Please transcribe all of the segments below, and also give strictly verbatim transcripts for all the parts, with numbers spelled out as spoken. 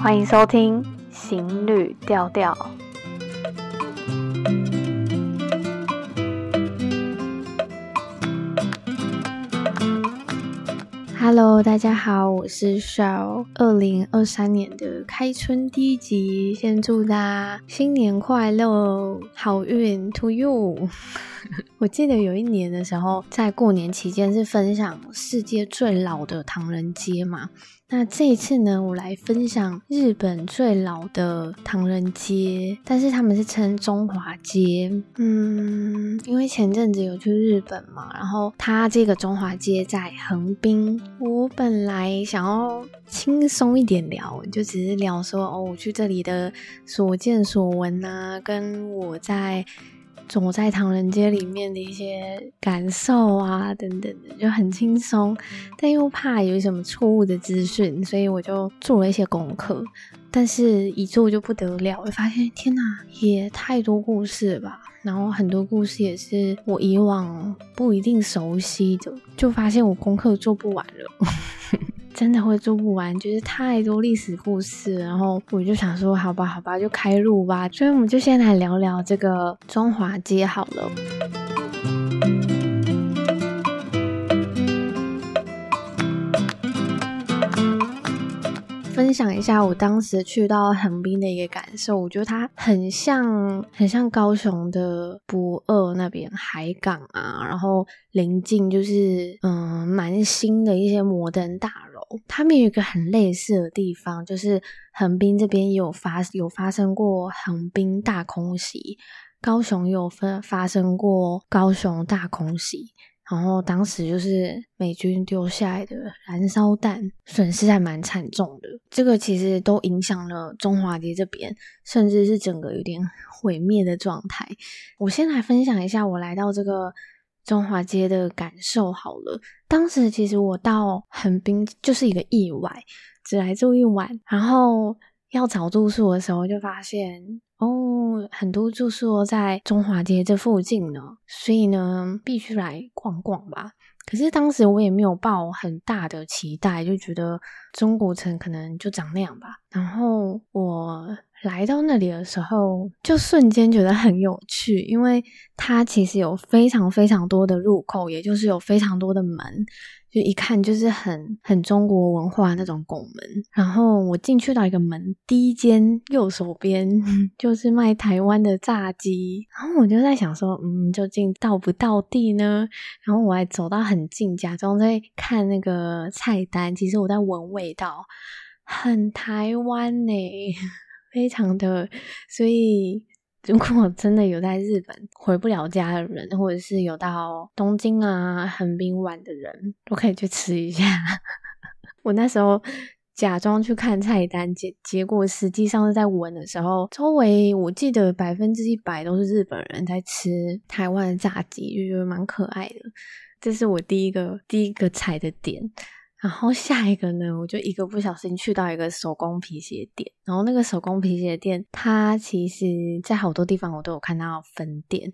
欢迎收听《行旅调调》。Hello， 大家好，我是 Shell。二零二三年的开春第一集，先祝大家新年快乐，好运 to you 。我记得有一年的时候，在过年期间是分享世界最老的唐人街嘛。那这一次呢，我来分享日本最老的唐人街，但是他们是称中华街。嗯，因为前阵子有去日本嘛，然后它这个中华街在横滨。我本来想要轻松一点聊，就只是聊说哦，我去这里的所见所闻啊，跟我在走在唐人街里面的一些感受啊等等的，就很轻松，但又怕有什么错误的资讯，所以我就做了一些功课，但是一做就不得了，我发现天哪，也太多故事了吧，然后很多故事也是我以往不一定熟悉的，就发现我功课做不完了真的会做不完，就是太多历史故事，然后我就想说好吧好吧就开路吧，所以我们就先来聊聊这个中华街好了。分享一下我当时去到横滨的一个感受，我觉得它很像很像高雄的不二那边海港啊，然后临近就是嗯蛮新的一些摩登大楼，他们有一个很类似的地方，就是横滨这边也有发有发生过横滨大空袭，高雄也有发生过高雄大空袭。然后当时就是美军丢下来的燃烧弹，损失还蛮惨重的，这个其实都影响了中华街这边，甚至是整个有点毁灭的状态。我先来分享一下我来到这个中华街的感受好了。当时其实我到横滨就是一个意外，只来住一晚，然后要找住宿的时候就发现哦，很多住宿都在中华街这附近呢，所以呢必须来逛逛吧。可是当时我也没有抱很大的期待，就觉得中古城可能就长那样吧。然后我来到那里的时候就瞬间觉得很有趣，因为它其实有非常非常多的入口，也就是有非常多的门，就一看就是很很中国文化那种拱门。然后我进去到一个门，第一间右手边就是卖台湾的炸鸡，然后我就在想说嗯，究竟到不到地呢？然后我还走到很近，假装在看那个菜单，其实我在闻味道，很台湾欸，非常的。所以如果真的有在日本回不了家的人，或者是有到东京啊横滨玩的人，都可以去吃一下我那时候假装去看菜单，结结果实际上是在闻的时候，周围我记得百分之一百都是日本人在吃台湾的炸鸡，就觉得蛮可爱的。这是我第一个第一个踩的点。然后下一个呢，我就一个不小心去到一个手工皮鞋店，然后那个手工皮鞋店它其实在好多地方我都有看到分店，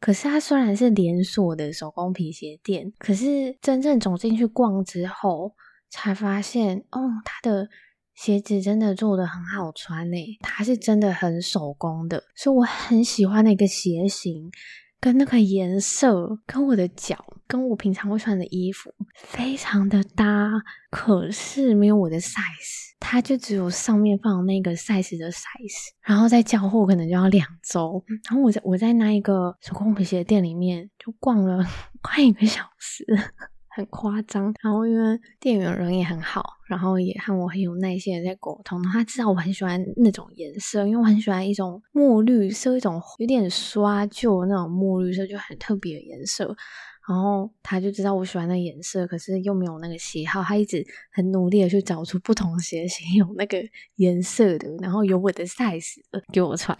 可是它虽然是连锁的手工皮鞋店，可是真正走进去逛之后才发现哦，它的鞋子真的做得很好穿耶，它是真的很手工的，所以我很喜欢的一个鞋型跟那个颜色，跟我的脚，跟我平常会穿的衣服非常的搭，可是没有我的 size， 它就只有上面放那个 size 的 size， 然后再交货可能就要两周。然后我在我在那一个手工皮鞋店里面就逛了快一个小时，很夸张。然后因为店员人也很好，然后也和我很有耐心的在沟通，他知道我很喜欢那种颜色，因为我很喜欢一种墨绿色，一种有点刷旧那种墨绿色，就很特别的颜色。然后他就知道我喜欢那颜色，可是又没有那个喜好，他一直很努力的去找出不同鞋型有那个颜色的，然后有我的 size 的给我穿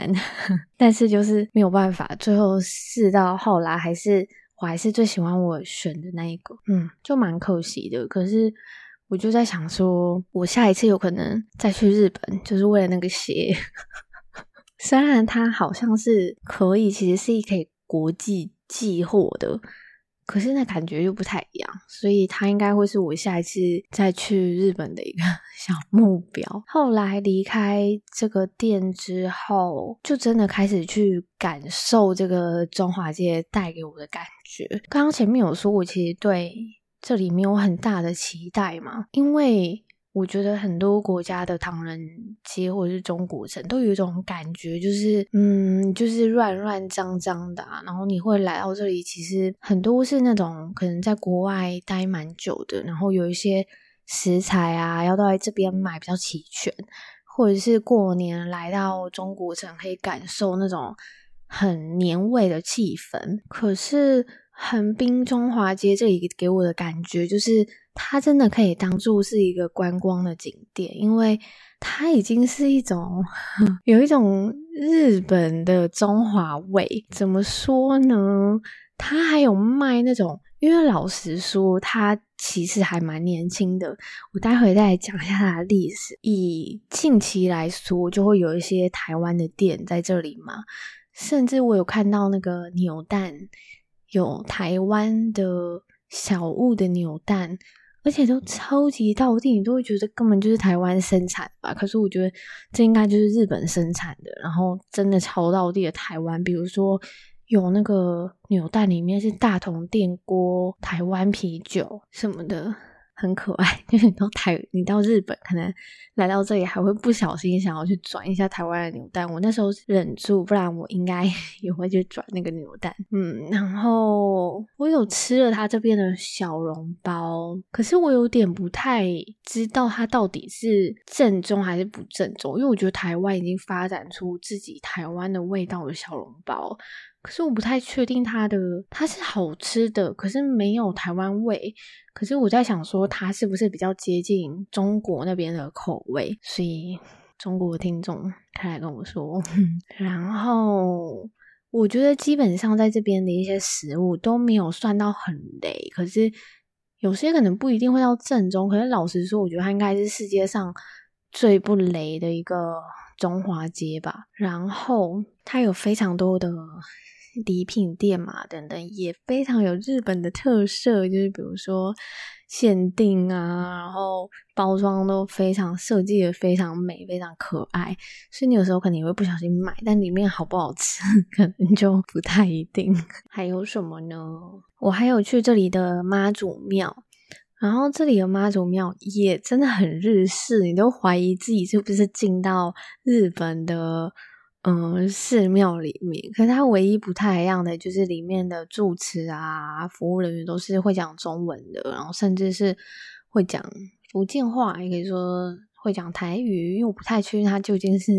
但是就是没有办法，最后试到后来还是我还是最喜欢我选的那一个，嗯，就蛮可惜的。可是我就在想说，我下一次有可能再去日本，就是为了那个鞋。虽然它好像是可以，其实是可以国际寄货的，可是那感觉又不太一样，所以它应该会是我下一次再去日本的一个小目标。后来离开这个店之后，就真的开始去感受这个中华街带给我的感觉。刚刚前面有说我其实对这里没有很大的期待嘛，因为我觉得很多国家的唐人街或者是中国城都有一种感觉，就是嗯，就是乱乱脏脏的啊。然后你会来到这里，其实很多是那种可能在国外待蛮久的，然后有一些食材啊要到这边买比较齐全，或者是过年来到中国城可以感受那种很年味的气氛。可是横滨中华街这里给我的感觉就是它真的可以当作是一个观光的景点，因为它已经是一种有一种日本的中华味。怎么说呢，它还有卖那种，因为老实说它其实还蛮年轻的，我待会再来讲一下它的历史。以近期来说就会有一些台湾的店在这里嘛，甚至我有看到那个扭蛋，有台湾的小物的扭蛋，而且都超级道地，你都会觉得根本就是台湾生产吧。可是我觉得这应该就是日本生产的，然后真的超道地的台湾。比如说有那个扭蛋里面是大同电锅、台湾啤酒什么的，很可爱。就是你到台，你到日本可能来到这里还会不小心想要去转一下台湾的扭蛋，我那时候忍住，不然我应该也会去转那个扭蛋。嗯，然后我有吃了他这边的小笼包，可是我有点不太知道它到底是正宗还是不正宗，因为我觉得台湾已经发展出自己台湾的味道的小笼包，可是我不太确定它的，它是好吃的，可是没有台湾味。可是我在想说它是不是比较接近中国那边的口味，所以中国的听众可以来跟我说。然后我觉得基本上在这边的一些食物都没有算到很雷，可是有些可能不一定会到正宗，可是老实说我觉得它应该是世界上最不雷的一个中华街吧。然后它有非常多的礼品店嘛等等，也非常有日本的特色，就是比如说限定啊，然后包装都非常设计的非常美非常可爱，所以你有时候可能也会不小心买，但里面好不好吃可能就不太一定。还有什么呢，我还有去这里的妈祖庙，然后这里的妈祖庙也真的很日式，你都怀疑自己是不是进到日本的嗯，寺庙里面。可是它唯一不太一样的就是里面的住持啊、服务人员都是会讲中文的，然后甚至是会讲福建话，也可以说会讲台语，因为我不太确定他究竟是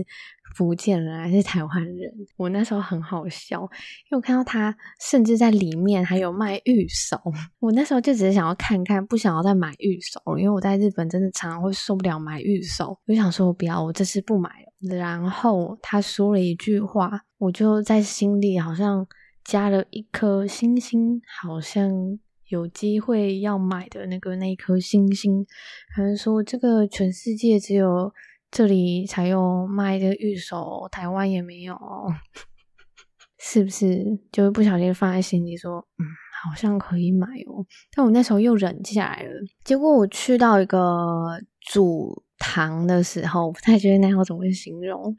福建人还是台湾人。我那时候很好笑，因为我看到他甚至在里面还有卖玉手，我那时候就只是想要看看，不想要再买玉手，因为我在日本真的常常会受不了买玉手，我就想说我不要，我这次不买了。然后他说了一句话，我就在心里好像加了一颗星星，好像有机会要买的那个那一颗星星，还是说这个全世界只有这里才有卖的玉手，台湾也没有，是不是就会不小心放在心里说嗯，好像可以买哦，但我那时候又忍下来了。结果我去到一个主堂的时候，我不太觉得那要怎么形容，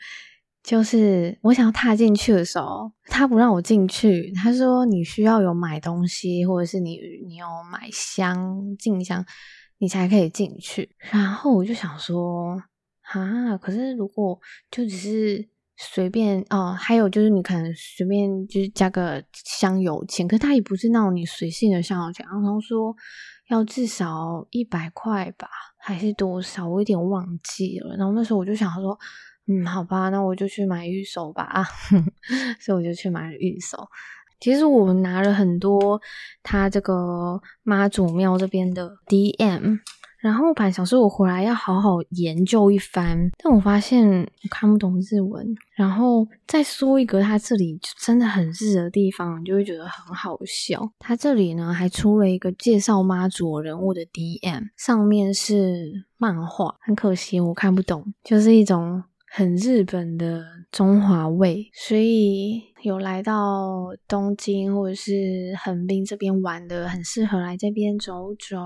就是我想要踏进去的时候他不让我进去，他说你需要有买东西或者是你你有买香进香你才可以进去。然后我就想说啊，可是如果就只是随便哦，还有就是你可能随便就是加个香油钱，可是他也不是那种你随性的香油钱，然后说要至少一百块吧还是多少我有点忘记了。然后那时候我就想说嗯，好吧，那我就去买玉手吧啊，所以我就去买了玉手。其实我拿了很多他这个妈祖庙这边的 D M， 然后本来想说我回来要好好研究一番，但我发现我看不懂日文。然后再说一个他这里真的很日的地方，你就会觉得很好笑。他这里呢还出了一个介绍妈祖人物的 D M， 上面是漫画，很可惜我看不懂，就是一种很日本的中华味，所以有来到东京或者是横滨这边玩的，很适合来这边走走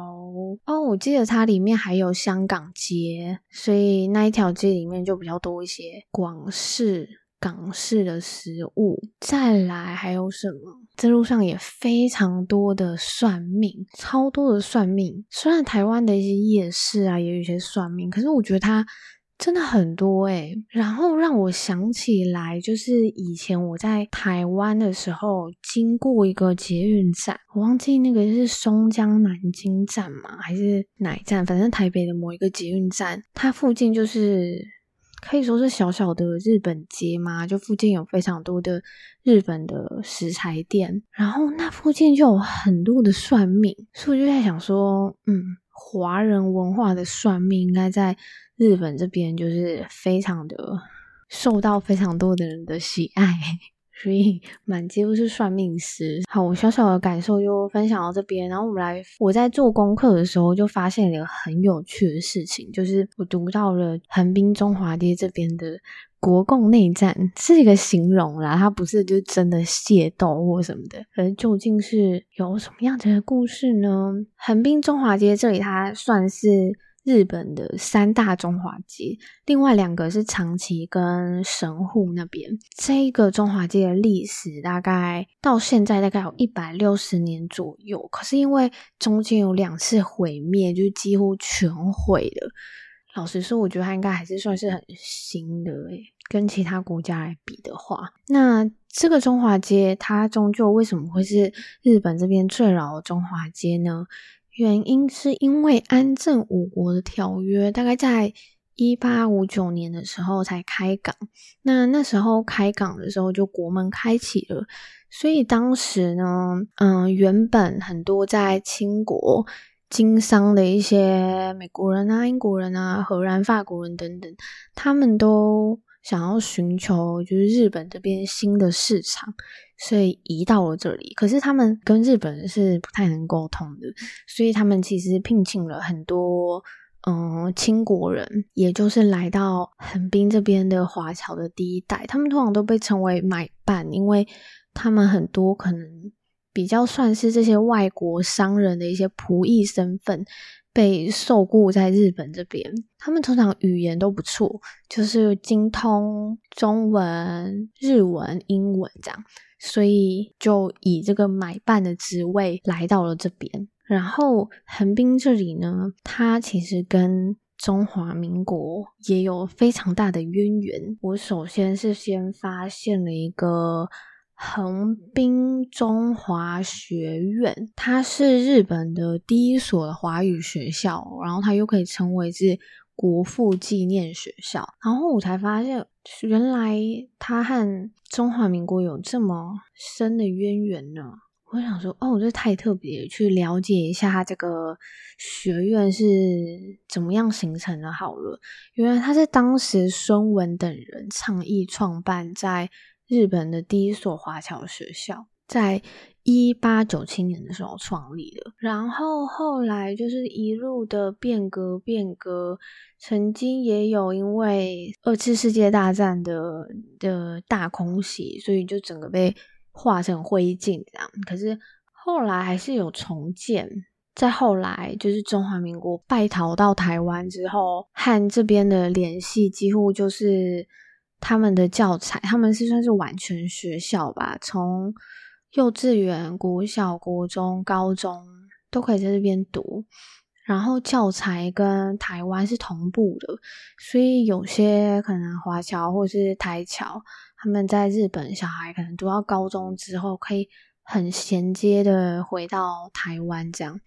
哦。我记得它里面还有香港街，所以那一条街里面就比较多一些广式港式的食物。再来还有什么，这路上也非常多的算命，超多的算命。虽然台湾的一些夜市啊也有一些算命，可是我觉得它真的很多欸。然后让我想起来，就是以前我在台湾的时候经过一个捷运站，我忘记那个是松江南京站嘛还是哪一站，反正台北的某一个捷运站，它附近就是可以说是小小的日本街嘛，就附近有非常多的日本的食材店，然后那附近就有很多的算命，所以我就在想说，嗯，华人文化的算命应该在日本这边就是非常的受到非常多的人的喜爱，所以满街都是算命师。好，我小小的感受就分享到这边。然后我们来，我在做功课的时候就发现了一个很有趣的事情，就是我读到了横滨中华街这边的国共内战是一个形容啦，它不是就真的械斗或什么的。可是究竟是有什么样子的故事呢？横滨中华街这里它算是日本的三大中华街，另外两个是长崎跟神户那边。这一个中华街的历史大概到现在大概有一百六十年左右，可是因为中间有两次毁灭，就几乎全毁了。老实说我觉得它应该还是算是很新的欸，跟其他国家来比的话。那这个中华街它终究为什么会是日本这边最老的中华街呢？原因是因为安政五国的条约大概在一八五九年的时候才开港，那那时候开港的时候就国门开启了，所以当时呢嗯，原本很多在清国经商的一些美国人啊英国人啊荷兰法国人等等，他们都想要寻求就是日本这边新的市场，所以移到了这里。可是他们跟日本人是不太能沟通的，所以他们其实聘请了很多嗯清国人，也就是来到横滨这边的华侨的第一代。他们通常都被称为买办，因为他们很多可能比较算是这些外国商人的一些仆役身份被受雇在日本这边。他们通常语言都不错，就是精通中文日文英文这样，所以就以这个买办的职位来到了这边。然后横滨这里呢，它其实跟中华民国也有非常大的渊源。我首先是先发现了一个横滨中华学院，它是日本的第一所华语学校，然后它又可以称为是国父纪念学校。然后我才发现原来它和中华民国有这么深的渊源呢。我想说哦，这太特别，去了解一下它这个学院是怎么样形成的好了。原来它是当时孙文等人倡议创办在日本的第一所华侨学校，在一八九七年的时候创立的。然后后来就是一路的变革变革，曾经也有因为二次世界大战的的大空袭，所以就整个被化成灰烬这样。可是后来还是有重建，再后来就是中华民国败逃到台湾之后，和这边的联系几乎就是他们的教材，他们是算是完全学校吧，从幼稚园国小国中高中都可以在这边读，然后教材跟台湾是同步的，所以有些可能华侨或是台侨他们在日本小孩可能读到高中之后可以很衔接的回到台湾这样。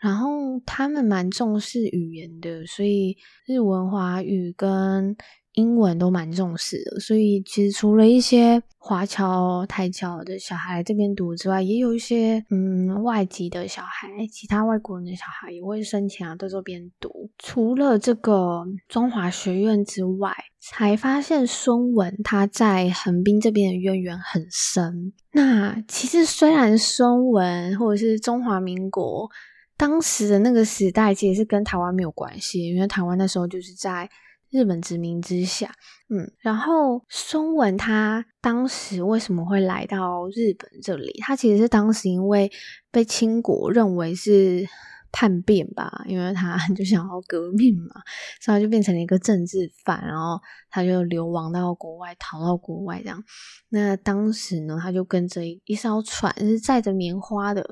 然后他们蛮重视语言的，所以日文华语跟英文都蛮重视的，所以其实除了一些华侨台侨的小孩这边读之外，也有一些嗯外籍的小孩，其他外国人的小孩也会申请啊在这边读。除了这个中华学院之外，才发现孙文他在横滨这边的渊源很深。那其实虽然孙文或者是中华民国当时的那个时代其实是跟台湾没有关系，因为台湾那时候就是在日本殖民之下。嗯，然后松文他当时为什么会来到日本这里，他其实是当时因为被清国认为是叛变吧，因为他就想要革命嘛，所以他就变成了一个政治犯，然后他就流亡到国外，逃到国外这样。那当时呢，他就跟着一艘船是载着棉花的，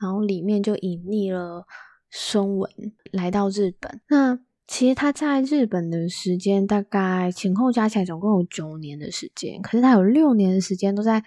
然后里面就隐匿了松文来到日本。那其实他在日本的时间大概前后加起来总共有九年的时间，可是他有六年的时间都在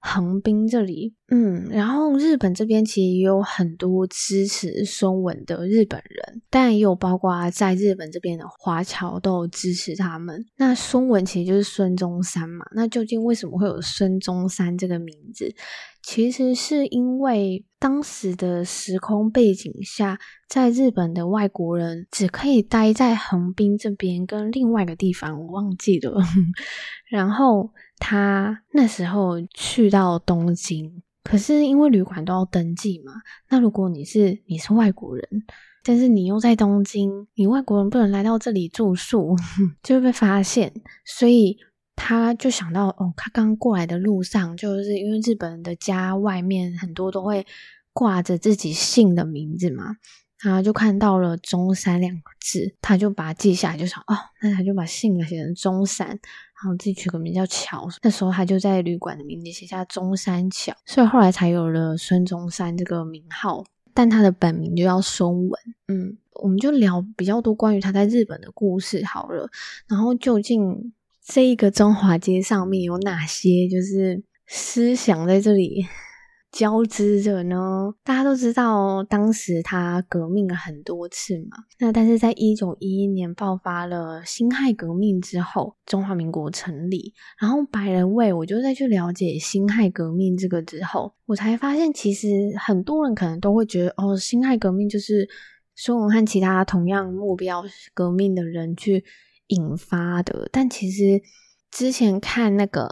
横滨这里。嗯，然后日本这边其实也有很多支持松文的日本人，但也有包括在日本这边的华侨都有支持他们。那松文其实就是孙中山嘛，那究竟为什么会有孙中山这个名字，其实是因为当时的时空背景下，在日本的外国人只可以待在横滨这边跟另外一个地方我忘记了然后他那时候去到东京，可是因为旅馆都要登记嘛，那如果你是你是外国人，但是你又在东京，你外国人不能来到这里住宿就会被发现，所以他就想到哦，他刚过来的路上，就是因为日本人的家外面很多都会挂着自己姓的名字嘛，然后就看到了中山两个字，他就把它记下来，就想哦，那他就把姓写成中山，然后自己取个名叫桥，那时候他就在旅馆的名字写下中山桥，所以后来才有了孙中山这个名号，但他的本名就叫松文。嗯，我们就聊比较多关于他在日本的故事好了，然后究竟这一个中华街上面有哪些就是思想在这里交织着呢？大家都知道当时他革命了很多次嘛，那但是在一九一一年爆发了辛亥革命之后，中华民国成立，然后白人味我就再去了解辛亥革命这个之后，我才发现其实很多人可能都会觉得哦，辛亥革命就是松文和其他同样目标革命的人去引发的，但其实之前看那个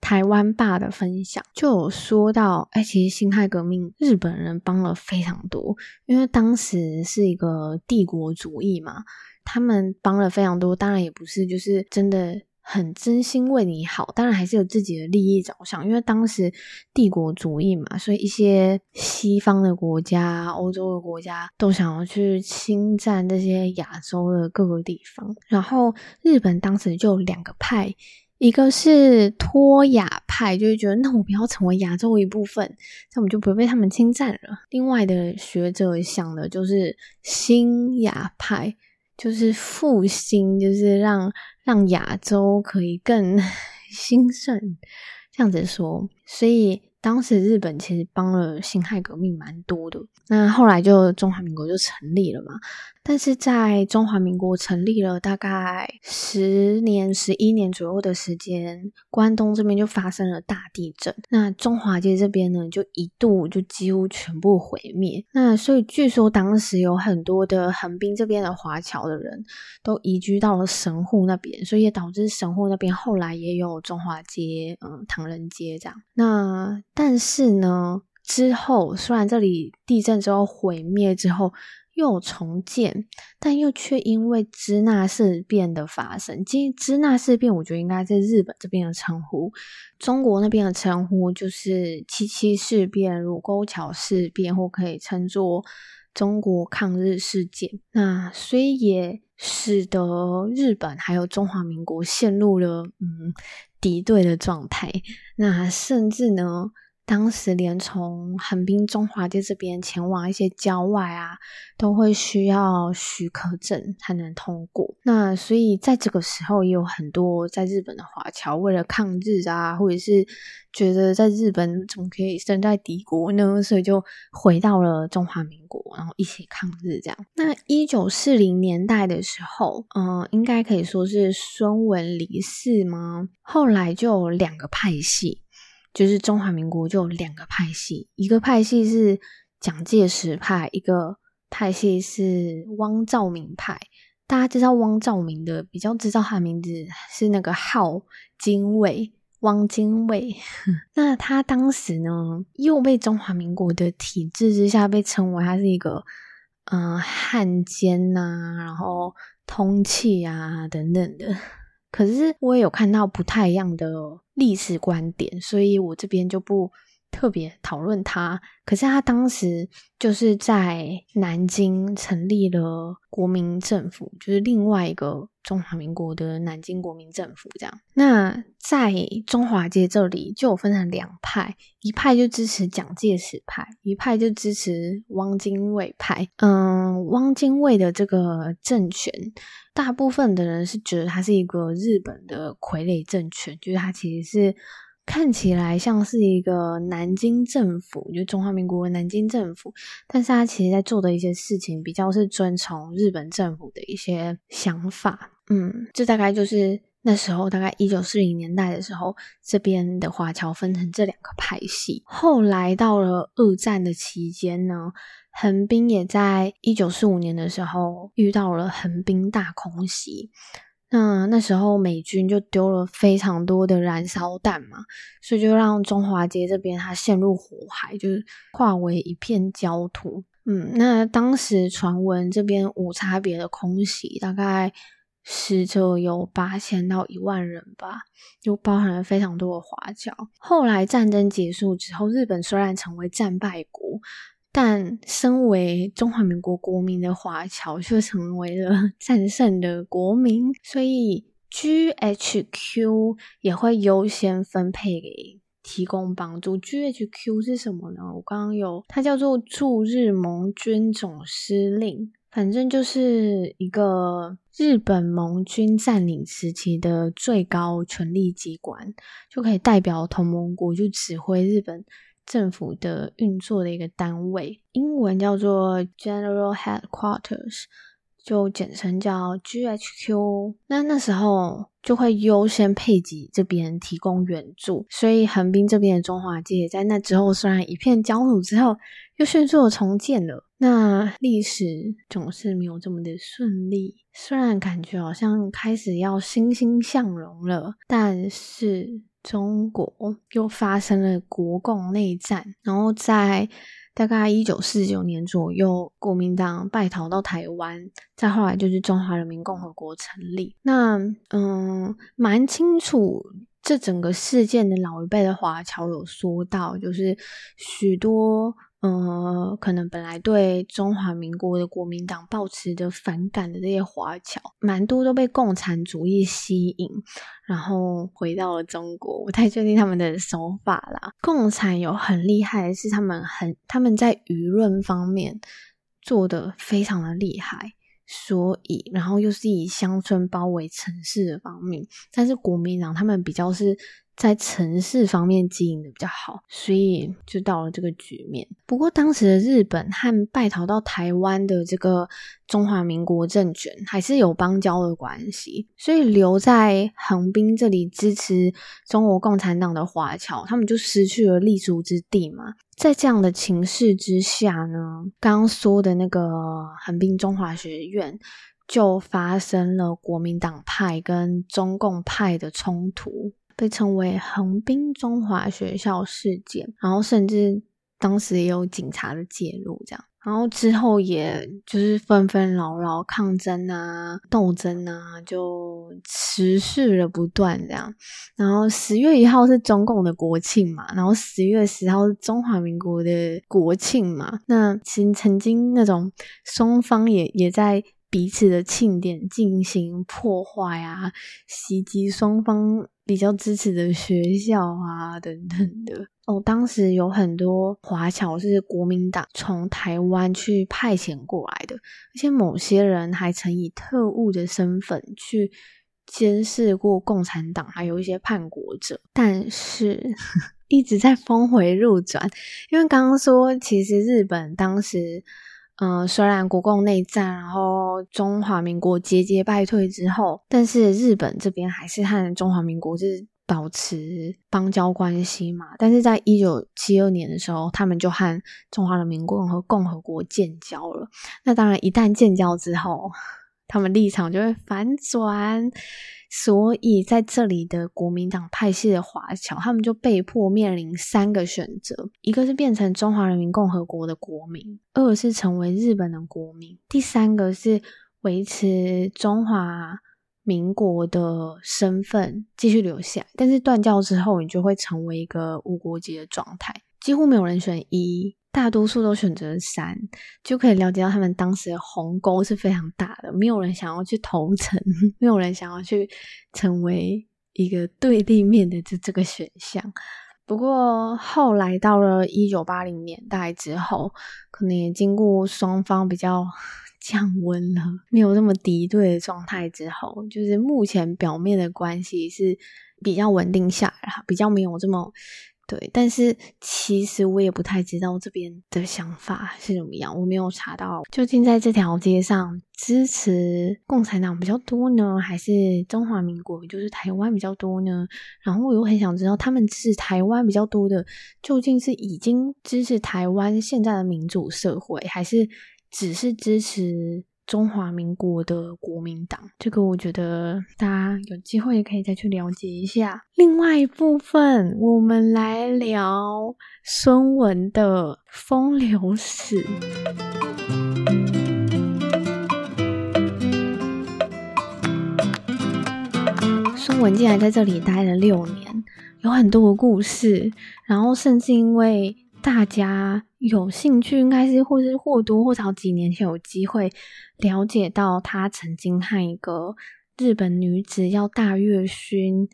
台湾爸的分享就有说到，哎，其实辛亥革命日本人帮了非常多，因为当时是一个帝国主义嘛，他们帮了非常多，当然也不是就是真的很真心为你好，当然还是有自己的利益着想，因为当时帝国主义嘛，所以一些西方的国家，欧洲的国家都想要去侵占这些亚洲的各个地方，然后日本当时就有两个派，一个是脱亚派，就是觉得那我不要成为亚洲一部分，那我们就不会被他们侵占了，另外的学者想的就是新亚派，就是复兴，就是让让亚洲可以更兴盛这样子说，所以当时日本其实帮了辛亥革命蛮多的。那后来就中华民国就成立了嘛，但是在中华民国成立了大概十年十一年左右的时间，关东这边就发生了大地震，那中华街这边呢就一度就几乎全部毁灭，那所以据说当时有很多的横滨这边的华侨的人都移居到了神户那边，所以也导致神户那边后来也有中华街、嗯、唐人街这样。那但是呢之后虽然这里地震之后毁灭之后又重建，但又却因为支那事变的发生，其实支那事变我觉得应该是日本这边的称呼，中国那边的称呼就是七七事变、卢沟桥事变，或可以称作中国抗日事件，那所以也使得日本还有中华民国陷入了嗯敌对的状态，那甚至呢当时连从横滨中华街这边前往一些郊外啊，都会需要许可证才能通过。那所以在这个时候也有很多在日本的华侨为了抗日啊，或者是觉得在日本怎么可以身在敌国呢，所以就回到了中华民国，然后一起抗日这样。那一九四零年代的时候，嗯，应该可以说是孙文离世吗？后来就有两个派系。就是中华民国就有两个派系，一个派系是蒋介石派，一个派系是汪兆铭派。大家知道汪兆铭的比较知道他的名字是那个号精卫，汪精卫那他当时呢又被中华民国的体制之下被称为他是一个嗯、呃、汉奸啊，然后通气啊等等的。可是我也有看到不太一样的历史观点，所以我这边就不特别讨论它。可是他当时就是在南京成立了国民政府，就是另外一个中华民国的南京国民政府这样。那在中华街这里就有分成两派，一派就支持蒋介石派，一派就支持汪精卫派。嗯，汪精卫的这个政权，大部分的人是觉得它是一个日本的傀儡政权，就是它其实是看起来像是一个南京政府，就是中华民国南京政府，但是他其实在做的一些事情比较是遵从日本政府的一些想法。嗯，这大概就是那时候大概一九四零年代的时候，这边的华侨分成这两个派系。后来到了二战的期间呢，横滨也在一九四五年的时候遇到了横滨大空袭。那那时候美军就丢了非常多的燃烧弹嘛，所以就让中华街这边它陷入火海，就是化为一片焦土。嗯，那当时传闻这边无差别的空袭，大概死者有八千到一万人吧，就包含了非常多的华侨。后来战争结束之后，日本虽然成为战败国，但身为中华民国国民的华侨却成为了战胜的国民，所以 G H Q 也会优先分配给提供帮助。 G H Q 是什么呢？我刚刚有，它叫做驻日盟军总司令，反正就是一个日本盟军占领时期的最高权力机关，就可以代表同盟国去指挥日本政府的运作的一个单位，英文叫做 General Headquarters， 就简称叫 G H Q。 那那时候就会优先配给这边提供援助，所以横滨这边的中华街在那之后虽然一片焦土之后又迅速的重建了。那历史总是没有这么的顺利，虽然感觉好像开始要欣欣向荣了，但是中国又发生了国共内战，然后在大概一九四九年左右，国民党败逃到台湾，再后来就是中华人民共和国成立。那嗯，蛮清楚这整个事件的老一辈的华侨有说到，就是许多呃，可能本来对中华民国的国民党抱持着反感的这些华侨，蛮多都被共产主义吸引，然后回到了中国。我太确定他们的手法啦。共产有很厉害的是，他们很他们在舆论方面做得非常的厉害，所以然后又是以乡村包围城市的方面，但是国民党他们比较是在城市方面经营的比较好，所以就到了这个局面。不过当时的日本和败逃到台湾的这个中华民国政权还是有邦交的关系，所以留在横滨这里支持中国共产党的华侨，他们就失去了立足之地嘛。在这样的情势之下呢，刚刚说的那个横滨中华学院就发生了国民党派跟中共派的冲突，被称为横滨中华学校事件，然后甚至当时也有警察的介入这样，然后之后也就是纷纷扰扰抗争啊斗争啊就持续了不断这样。然后十月一号是中共的国庆嘛，然后十月十号是中华民国的国庆嘛，那其实曾经那种双方也也在彼此的庆典进行破坏啊，袭击双方比较支持的学校啊等等的。哦，当时有很多华侨是国民党从台湾去派遣过来的，而且某些人还曾以特务的身份去监视过共产党还有一些叛国者，但是一直在峰回路转。因为刚刚说其实日本当时嗯，虽然国共内战，然后中华民国节节败退之后，但是日本这边还是和中华民国是保持邦交关系嘛。但是在一九七二年的时候，他们就和中华人民共和共和国建交了。那当然，一旦建交之后，他们立场就会反转，所以在这里的国民党派系的华侨，他们就被迫面临三个选择：一个是变成中华人民共和国的国民，二是成为日本的国民，第三个是维持中华民国的身份继续留下，但是断教之后你就会成为一个无国籍的状态，几乎没有人选一，大多数都选择三，就可以了解到他们当时的鸿沟是非常大的，没有人想要去投诚，没有人想要去成为一个对立面的这这个选项。不过后来到了一九八零年代之后，可能也经过双方比较降温了，没有那么敌对的状态之后，就是目前表面的关系是比较稳定下来，比较没有这么对。但是其实我也不太知道这边的想法是怎么样，我没有查到究竟在这条街上支持共产党比较多呢，还是中华民国就是台湾比较多呢？然后我又很想知道他们支持台湾比较多的究竟是已经支持台湾现在的民主社会，还是只是支持中华民国的国民党。这个我觉得大家有机会也可以再去了解一下。另外一部分我们来聊孙文的风流史。孙文竟然在这里待了六年，有很多的故事，然后甚至因为大家有兴趣，应该是或是或多或少几年前有机会了解到他曾经和一个日本女子叫大月薰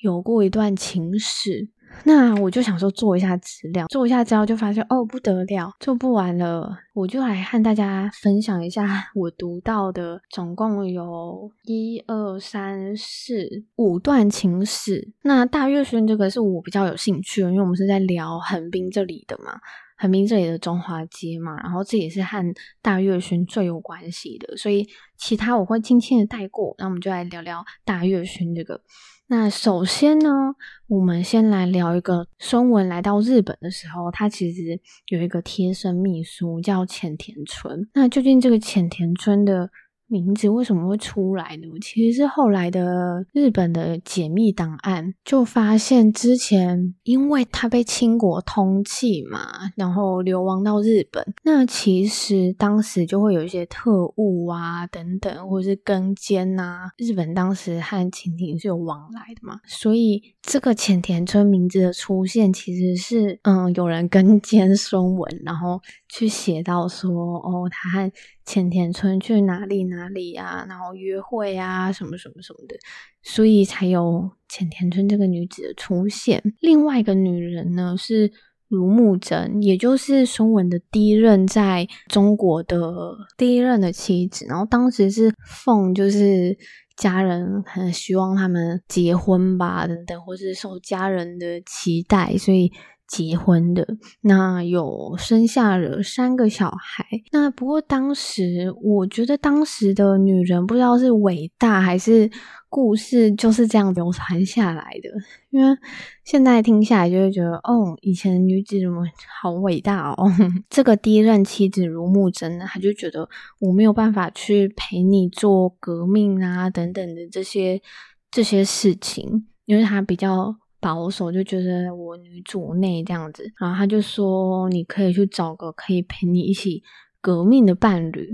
有过一段情史。那我就想说做一下资料，做一下资料就发现哦不得了，做不完了，我就来和大家分享一下我读到的，总共有一二三四五段情史。那大月薰这个是我比较有兴趣的，因为我们是在聊横滨这里的嘛，横滨这里的中华街嘛，然后这也是和大月薰最有关系的，所以其他我会轻轻的带过。那我们就来聊聊大月薰这个。那首先呢，我们先来聊一个孙文来到日本的时候，他其实有一个贴身秘书叫浅田春。那究竟这个浅田春的名字为什么会出来呢？其实是后来的日本的解密档案就发现，之前因为他被清国通缉嘛，然后流亡到日本，那其实当时就会有一些特务啊等等，或者是跟监啊，日本当时和清廷是有往来的嘛，所以这个浅田春名字的出现其实是嗯有人跟监孙文，然后去写到说哦他和浅田春去哪里哪里啊，然后约会啊什么什么什么的，所以才有浅田春这个女子的出现。另外一个女人呢是卢慕贞，也就是孙文的第一任在中国的第一任的妻子，然后当时是奉就是家人可能希望他们结婚吧等等，或是受家人的期待，所以结婚的。那有生下了三个小孩。那不过当时我觉得当时的女人不知道是伟大还是故事就是这样流传下来的，因为现在听下来就会觉得哦以前的女子怎么好伟大哦这个第一任妻子卢慕贞呢，她就觉得我没有办法去陪你做革命啊等等的这些这些事情，因为她比较保守，就觉得我女主内这样子，然后他就说你可以去找个可以陪你一起革命的伴侣。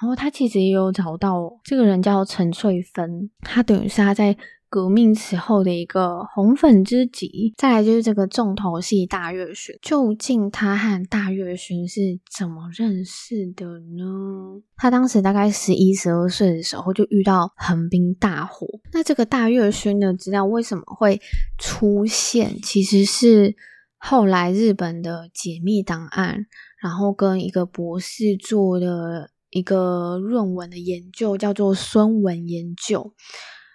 然后他其实也有找到这个人叫陈翠芬，他等于是他在革命时候的一个红粉知己。再来就是这个重头戏大月薰，究竟他和大月薰是怎么认识的呢？他当时大概十一、十二岁的时候就遇到横滨大火。那这个大月薰的资料为什么会出现，其实是后来日本的解密档案，然后跟一个博士做的一个论文的研究叫做孙文研究，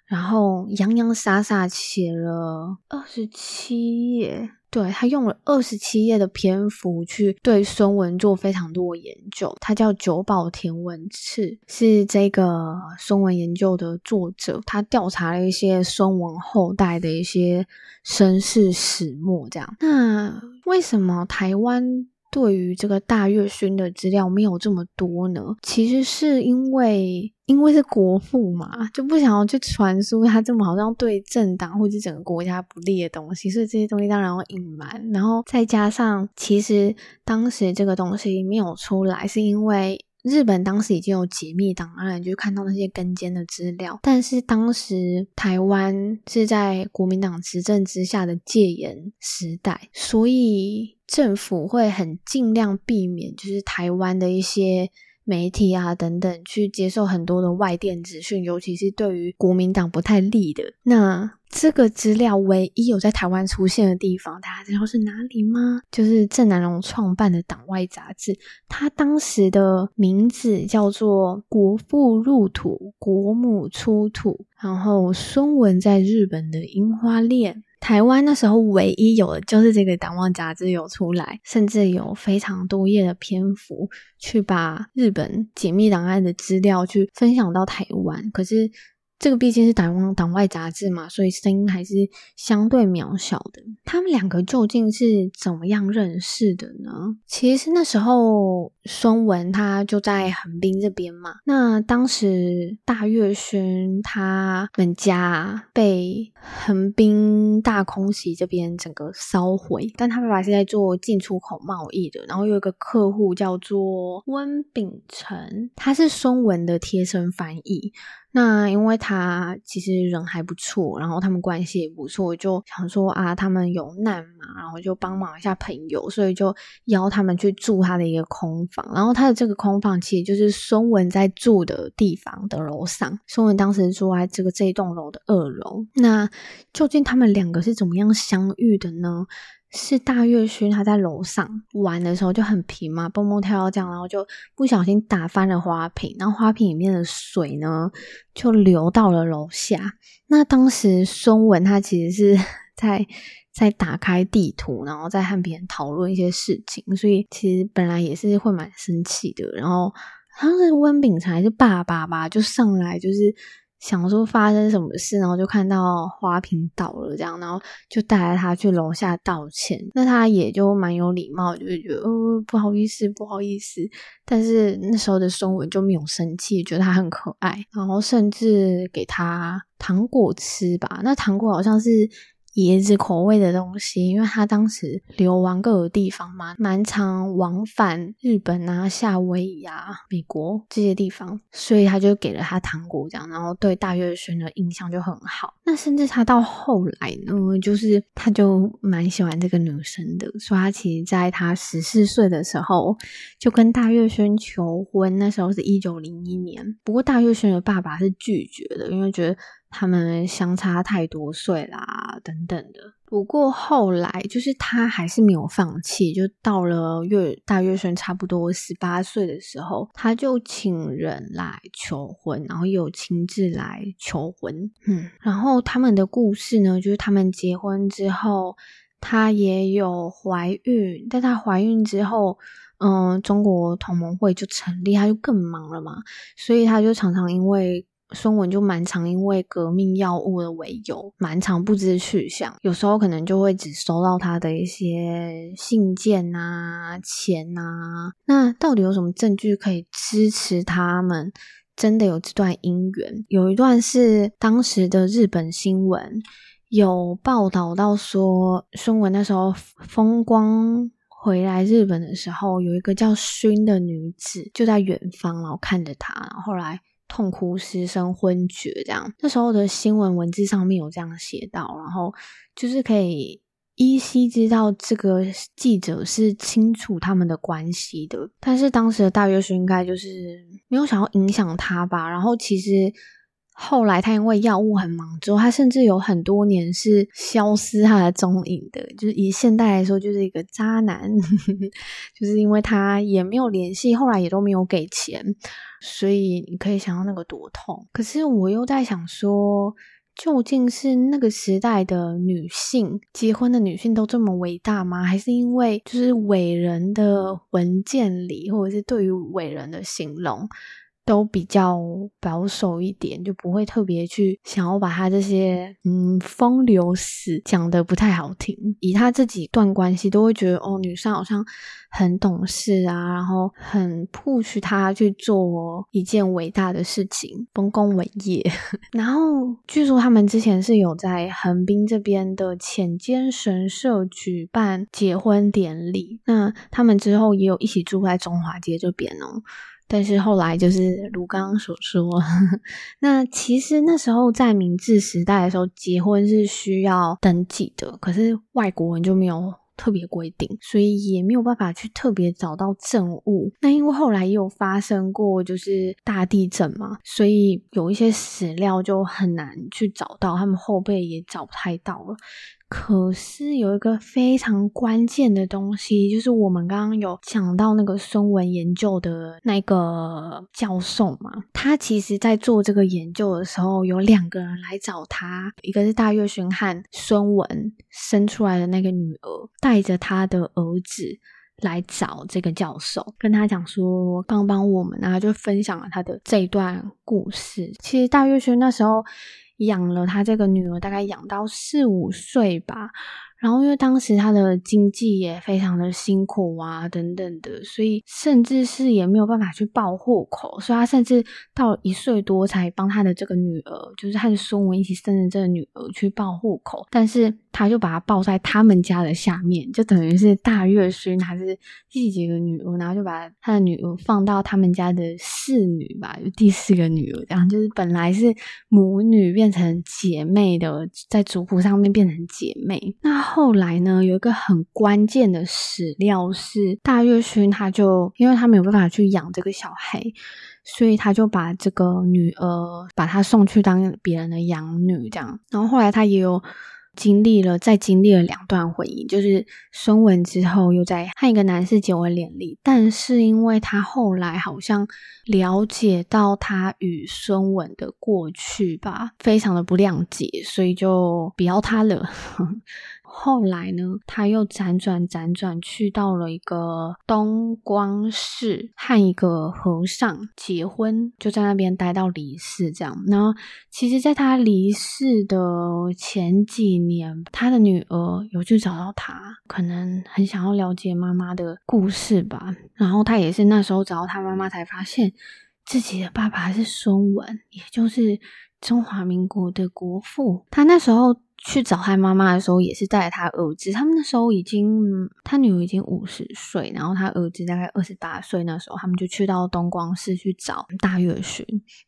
然后洋洋洒洒写了二十七页，对，他用了二十七页的篇幅去对孙文做非常多的研究。他叫久保田文次，是这个孙文研究的作者，他调查了一些孙文后代的一些身世始末这样。那为什么台湾对于这个大月薰的资料没有这么多呢？其实是因为因为是国父嘛，就不想要去传输他这么好像对政党或者整个国家不利的东西，所以这些东西当然要隐瞒。然后再加上其实当时这个东西没有出来是因为日本当时已经有解密档案，就看到那些跟监的资料，但是当时台湾是在国民党执政之下的戒严时代，所以政府会很尽量避免就是台湾的一些媒体啊等等去接受很多的外电资讯，尤其是对于国民党不太利的。那这个资料唯一有在台湾出现的地方，大家知道是哪里吗？就是郑南榕创办的党外杂志，他当时的名字叫做国父入土，国母出土，然后孙文在日本的樱花恋。台湾那时候唯一有的就是这个党外杂志有出来，甚至有非常多页的篇幅去把日本解密档案的资料去分享到台湾。可是这个毕竟是党党外杂志嘛，所以声音还是相对渺小的。他们两个究竟是怎么样认识的呢？其实那时候孙文他就在横滨这边嘛，那当时大月薰他们家被横滨大空袭这边整个烧毁，但他爸爸是在做进出口贸易的，然后有一个客户叫做温秉成，他是孙文的贴身翻译。那因为他其实人还不错，然后他们关系也不错，就想说啊他们有难嘛，然后就帮忙一下朋友，所以就邀他们去住他的一个空房。然后他的这个空房其实就是孙文在住的地方的楼上，孙文当时住在这个这一栋楼的二楼。那究竟他们两个是怎么样相遇的呢？是大月薰他在楼上玩的时候就很皮嘛，蹦蹦跳跳这样，然后就不小心打翻了花瓶，然后花瓶里面的水呢就流到了楼下。那当时孙文他其实是在在打开地图，然后再和别人讨论一些事情，所以其实本来也是会蛮生气的。然后他是温秉成还是爸爸吧，就上来就是想说发生什么事，然后就看到花瓶倒了这样，然后就带着他去楼下道歉。那他也就蛮有礼貌，就觉得哦不好意思不好意思，但是那时候的孙文就没有生气，觉得他很可爱，然后甚至给他糖果吃吧。那糖果好像是椰子口味的东西，因为他当时流亡各个地方嘛，蛮常往返日本啊夏威夷啊美国这些地方，所以他就给了他糖果这样，然后对大月薰的印象就很好。那甚至他到后来呢，就是他就蛮喜欢这个女生的，所以他其实在他十四岁的时候就跟大月薰求婚，那时候是一九零一年。不过大月薰的爸爸是拒绝的，因为觉得他们相差太多岁啦等等的。不过后来就是他还是没有放弃，就到了月大月薰差不多十八岁的时候，他就请人来求婚，然后也有亲自来求婚。嗯，然后他们的故事呢，就是他们结婚之后他也有怀孕，但他怀孕之后嗯，中国同盟会就成立，他就更忙了嘛，所以他就常常因为孙文就蛮常因为革命药物的为由，蛮常不知去向，有时候可能就会只收到他的一些信件啊钱啊。那到底有什么证据可以支持他们真的有这段姻缘？有一段是当时的日本新闻有报道到说，孙文那时候风光回来日本的时候，有一个叫薰的女子就在远方，然后看着他，然后后来痛哭失声昏厥这样。那时候的新闻文字上面有这样写到，然后就是可以依稀知道这个记者是清楚他们的关系的，但是当时的大月薰应该就是没有想要影响他吧。然后其实后来他因为药物很忙之后，他甚至有很多年是消失他的踪影的，就是以现代来说就是一个渣男就是因为他也没有联系，后来也都没有给钱，所以你可以想到那个多痛。可是我又在想说，究竟是那个时代的女性，结婚的女性都这么伟大吗？还是因为就是伟人的文件里，或者是对于伟人的形容都比较保守一点，就不会特别去想要把他这些嗯风流史讲得不太好听。以他自己段关系都会觉得哦，女生好像很懂事啊，然后很 push 他去做一件伟大的事情，丰功伟业然后据说他们之前是有在横滨这边的浅间神社举办结婚典礼，那他们之后也有一起住在中华街这边哦。但是后来就是如刚刚所说呵呵，那其实那时候在明治时代的时候，结婚是需要登记的，可是外国人就没有特别规定，所以也没有办法去特别找到证物。那因为后来也有发生过就是大地震嘛，所以有一些史料就很难去找到，他们后辈也找不太到了。可是有一个非常关键的东西，就是我们刚刚有讲到那个孙文研究的那个教授嘛，他其实在做这个研究的时候有两个人来找他，一个是大月寻汉孙文生出来的那个女儿带着他的儿子来找这个教授，跟他讲说帮帮我们啊，就分享了他的这一段故事。其实大月寻那时候养了他这个女儿大概养到四五岁吧，然后因为当时他的经济也非常的辛苦啊等等的，所以甚至是也没有办法去报户口，所以他甚至到一岁多才帮他的这个女儿，就是他的孙文一起生的这个女儿去报户口，但是他就把她抱在他们家的下面，就等于是大月寻还是第几个女儿，然后就把他的女儿放到他们家的四女吧，第四个女儿，这样就是本来是母女变成姐妹的，在族谱上面变成姐妹。那后来呢，有一个很关键的史料是大月寻他就因为他没有办法去养这个小孩，所以他就把这个女儿把她送去当别人的养女这样。然后后来他也有经历了再经历了两段婚姻，就是孙文之后又在和一个男士结为连理，但是因为他后来好像了解到他与孙文的过去吧，非常的不谅解，所以就不要他了后来呢，他又辗转辗转去到了一个东光市，和一个和尚结婚，就在那边待到离世这样。然后其实在他离世的前几年，他的女儿有去找到他，可能很想要了解妈妈的故事吧。然后他也是那时候找到他妈妈才发现自己的爸爸是孙文，也就是中华民国的国父。他那时候去找他妈妈的时候也是带着他儿子，他们那时候已经他女儿已经五十岁，然后他儿子大概二十八岁，那时候他们就去到东光市去找大月寻，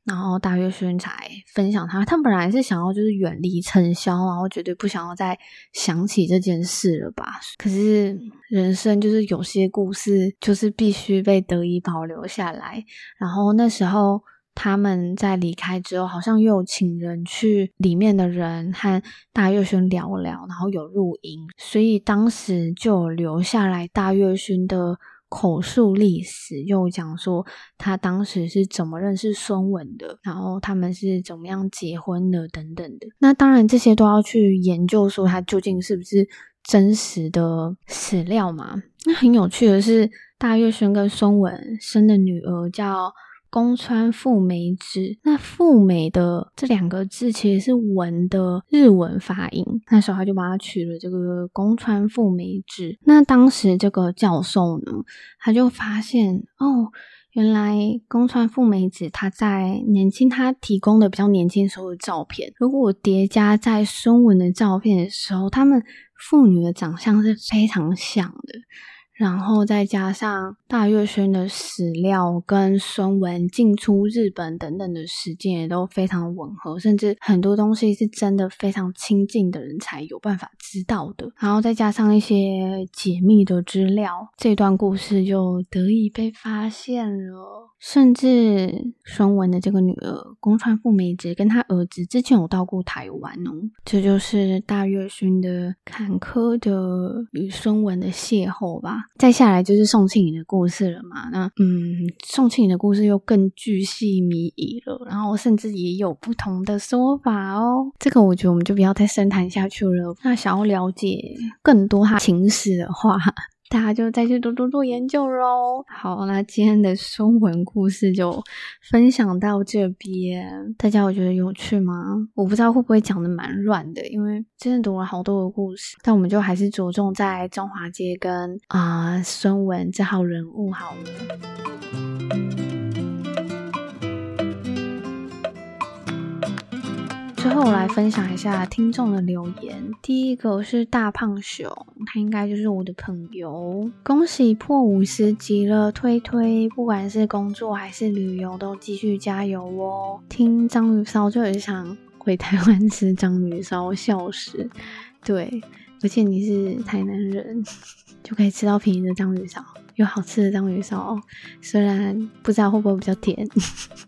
然后大月寻才分享他他本来是想要就是远离尘嚣，然后绝对不想要再想起这件事了吧，可是人生就是有些故事就是必须被得以保留下来。然后那时候他们在离开之后好像又有请人去里面的人和大月寻聊聊，然后有录音，所以当时就留下来大月寻的口述历史，又讲说他当时是怎么认识孙文的，然后他们是怎么样结婚的等等的。那当然这些都要去研究说他究竟是不是真实的史料嘛。那很有趣的是大月寻跟孙文生的女儿叫宫川富美子，那富美的这两个字其实是文的日文发音，那时候他就把它取了这个宫川富美子。那当时这个教授呢，他就发现哦，原来宫川富美子她在年轻，她提供的比较年轻时候的照片，如果我叠加在孙文的照片的时候，他们父女的长相是非常像的。然后再加上大月寻的史料跟孙文进出日本等等的时间也都非常吻合，甚至很多东西是真的非常亲近的人才有办法知道的，然后再加上一些解密的资料，这段故事就得以被发现了。甚至孙文的这个女儿宫川富美子跟她儿子之前有到过台湾哦，这就是大月寻的坎坷的与孙文的邂逅吧。再下来就是宋庆龄的故事了嘛，那嗯，宋庆龄的故事又更巨细靡遗了，然后甚至也有不同的说法哦，这个我觉得我们就不要再深谈下去了。那想要了解更多他情史的话，大家就再去多多做研究咯。好，那今天的孙文故事就分享到这边，大家有觉得有趣吗？我不知道会不会讲的蛮乱的，因为真的读了好多的故事，但我们就还是着重在中华街跟啊、呃、孙文这号人物好了。最后我来分享一下听众的留言。第一个是大胖熊，他应该就是我的朋友。恭喜破五十集了，推推，不管是工作还是旅游都继续加油哦。听章鱼烧就很想回台湾吃章鱼烧，笑死。对，而且你是台南人就可以吃到便宜的章鱼烧，有好吃的章鱼烧，虽然不知道会不会比较甜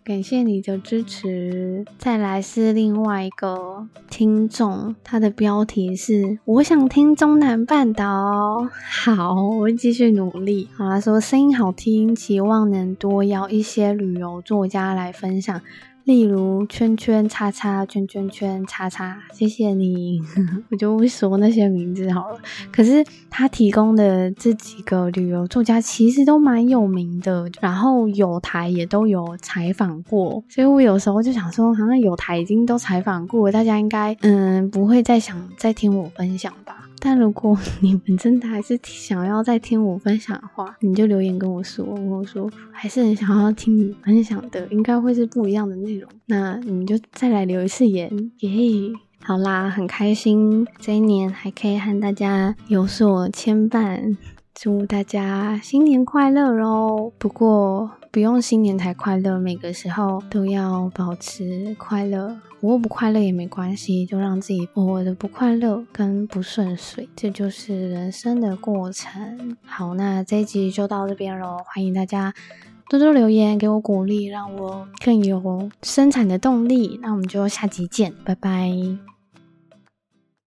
感谢你的支持。再来是另外一个听众，他的标题是我想听中南半岛。好，我会继续努力。好，他说声音好听，期望能多邀一些旅游作家来分享，例如圈圈叉叉圈圈圈叉叉，谢谢你我就不说那些名字好了。可是他提供的这几个旅游作家其实都蛮有名的，然后友台也都有采访过，所以我有时候就想说好像友台已经都采访过，大家应该嗯不会再想再听我分享吧。但如果你们真的还是想要再听我分享的话，你就留言跟我说，我说还是很想要听你分享的，应该会是不一样的内容，那你们就再来留一次言耶、yeah。好啦，很开心这一年还可以和大家有所牵绊，祝大家新年快乐咯。不过不用新年才快乐，每个时候都要保持快乐，不过不快乐也没关系，就让自己偶尔的不快乐跟不顺遂，这就是人生的过程。好，那这一集就到这边咯，欢迎大家多多留言给我鼓励，让我更有生产的动力。那我们就下集见，拜拜。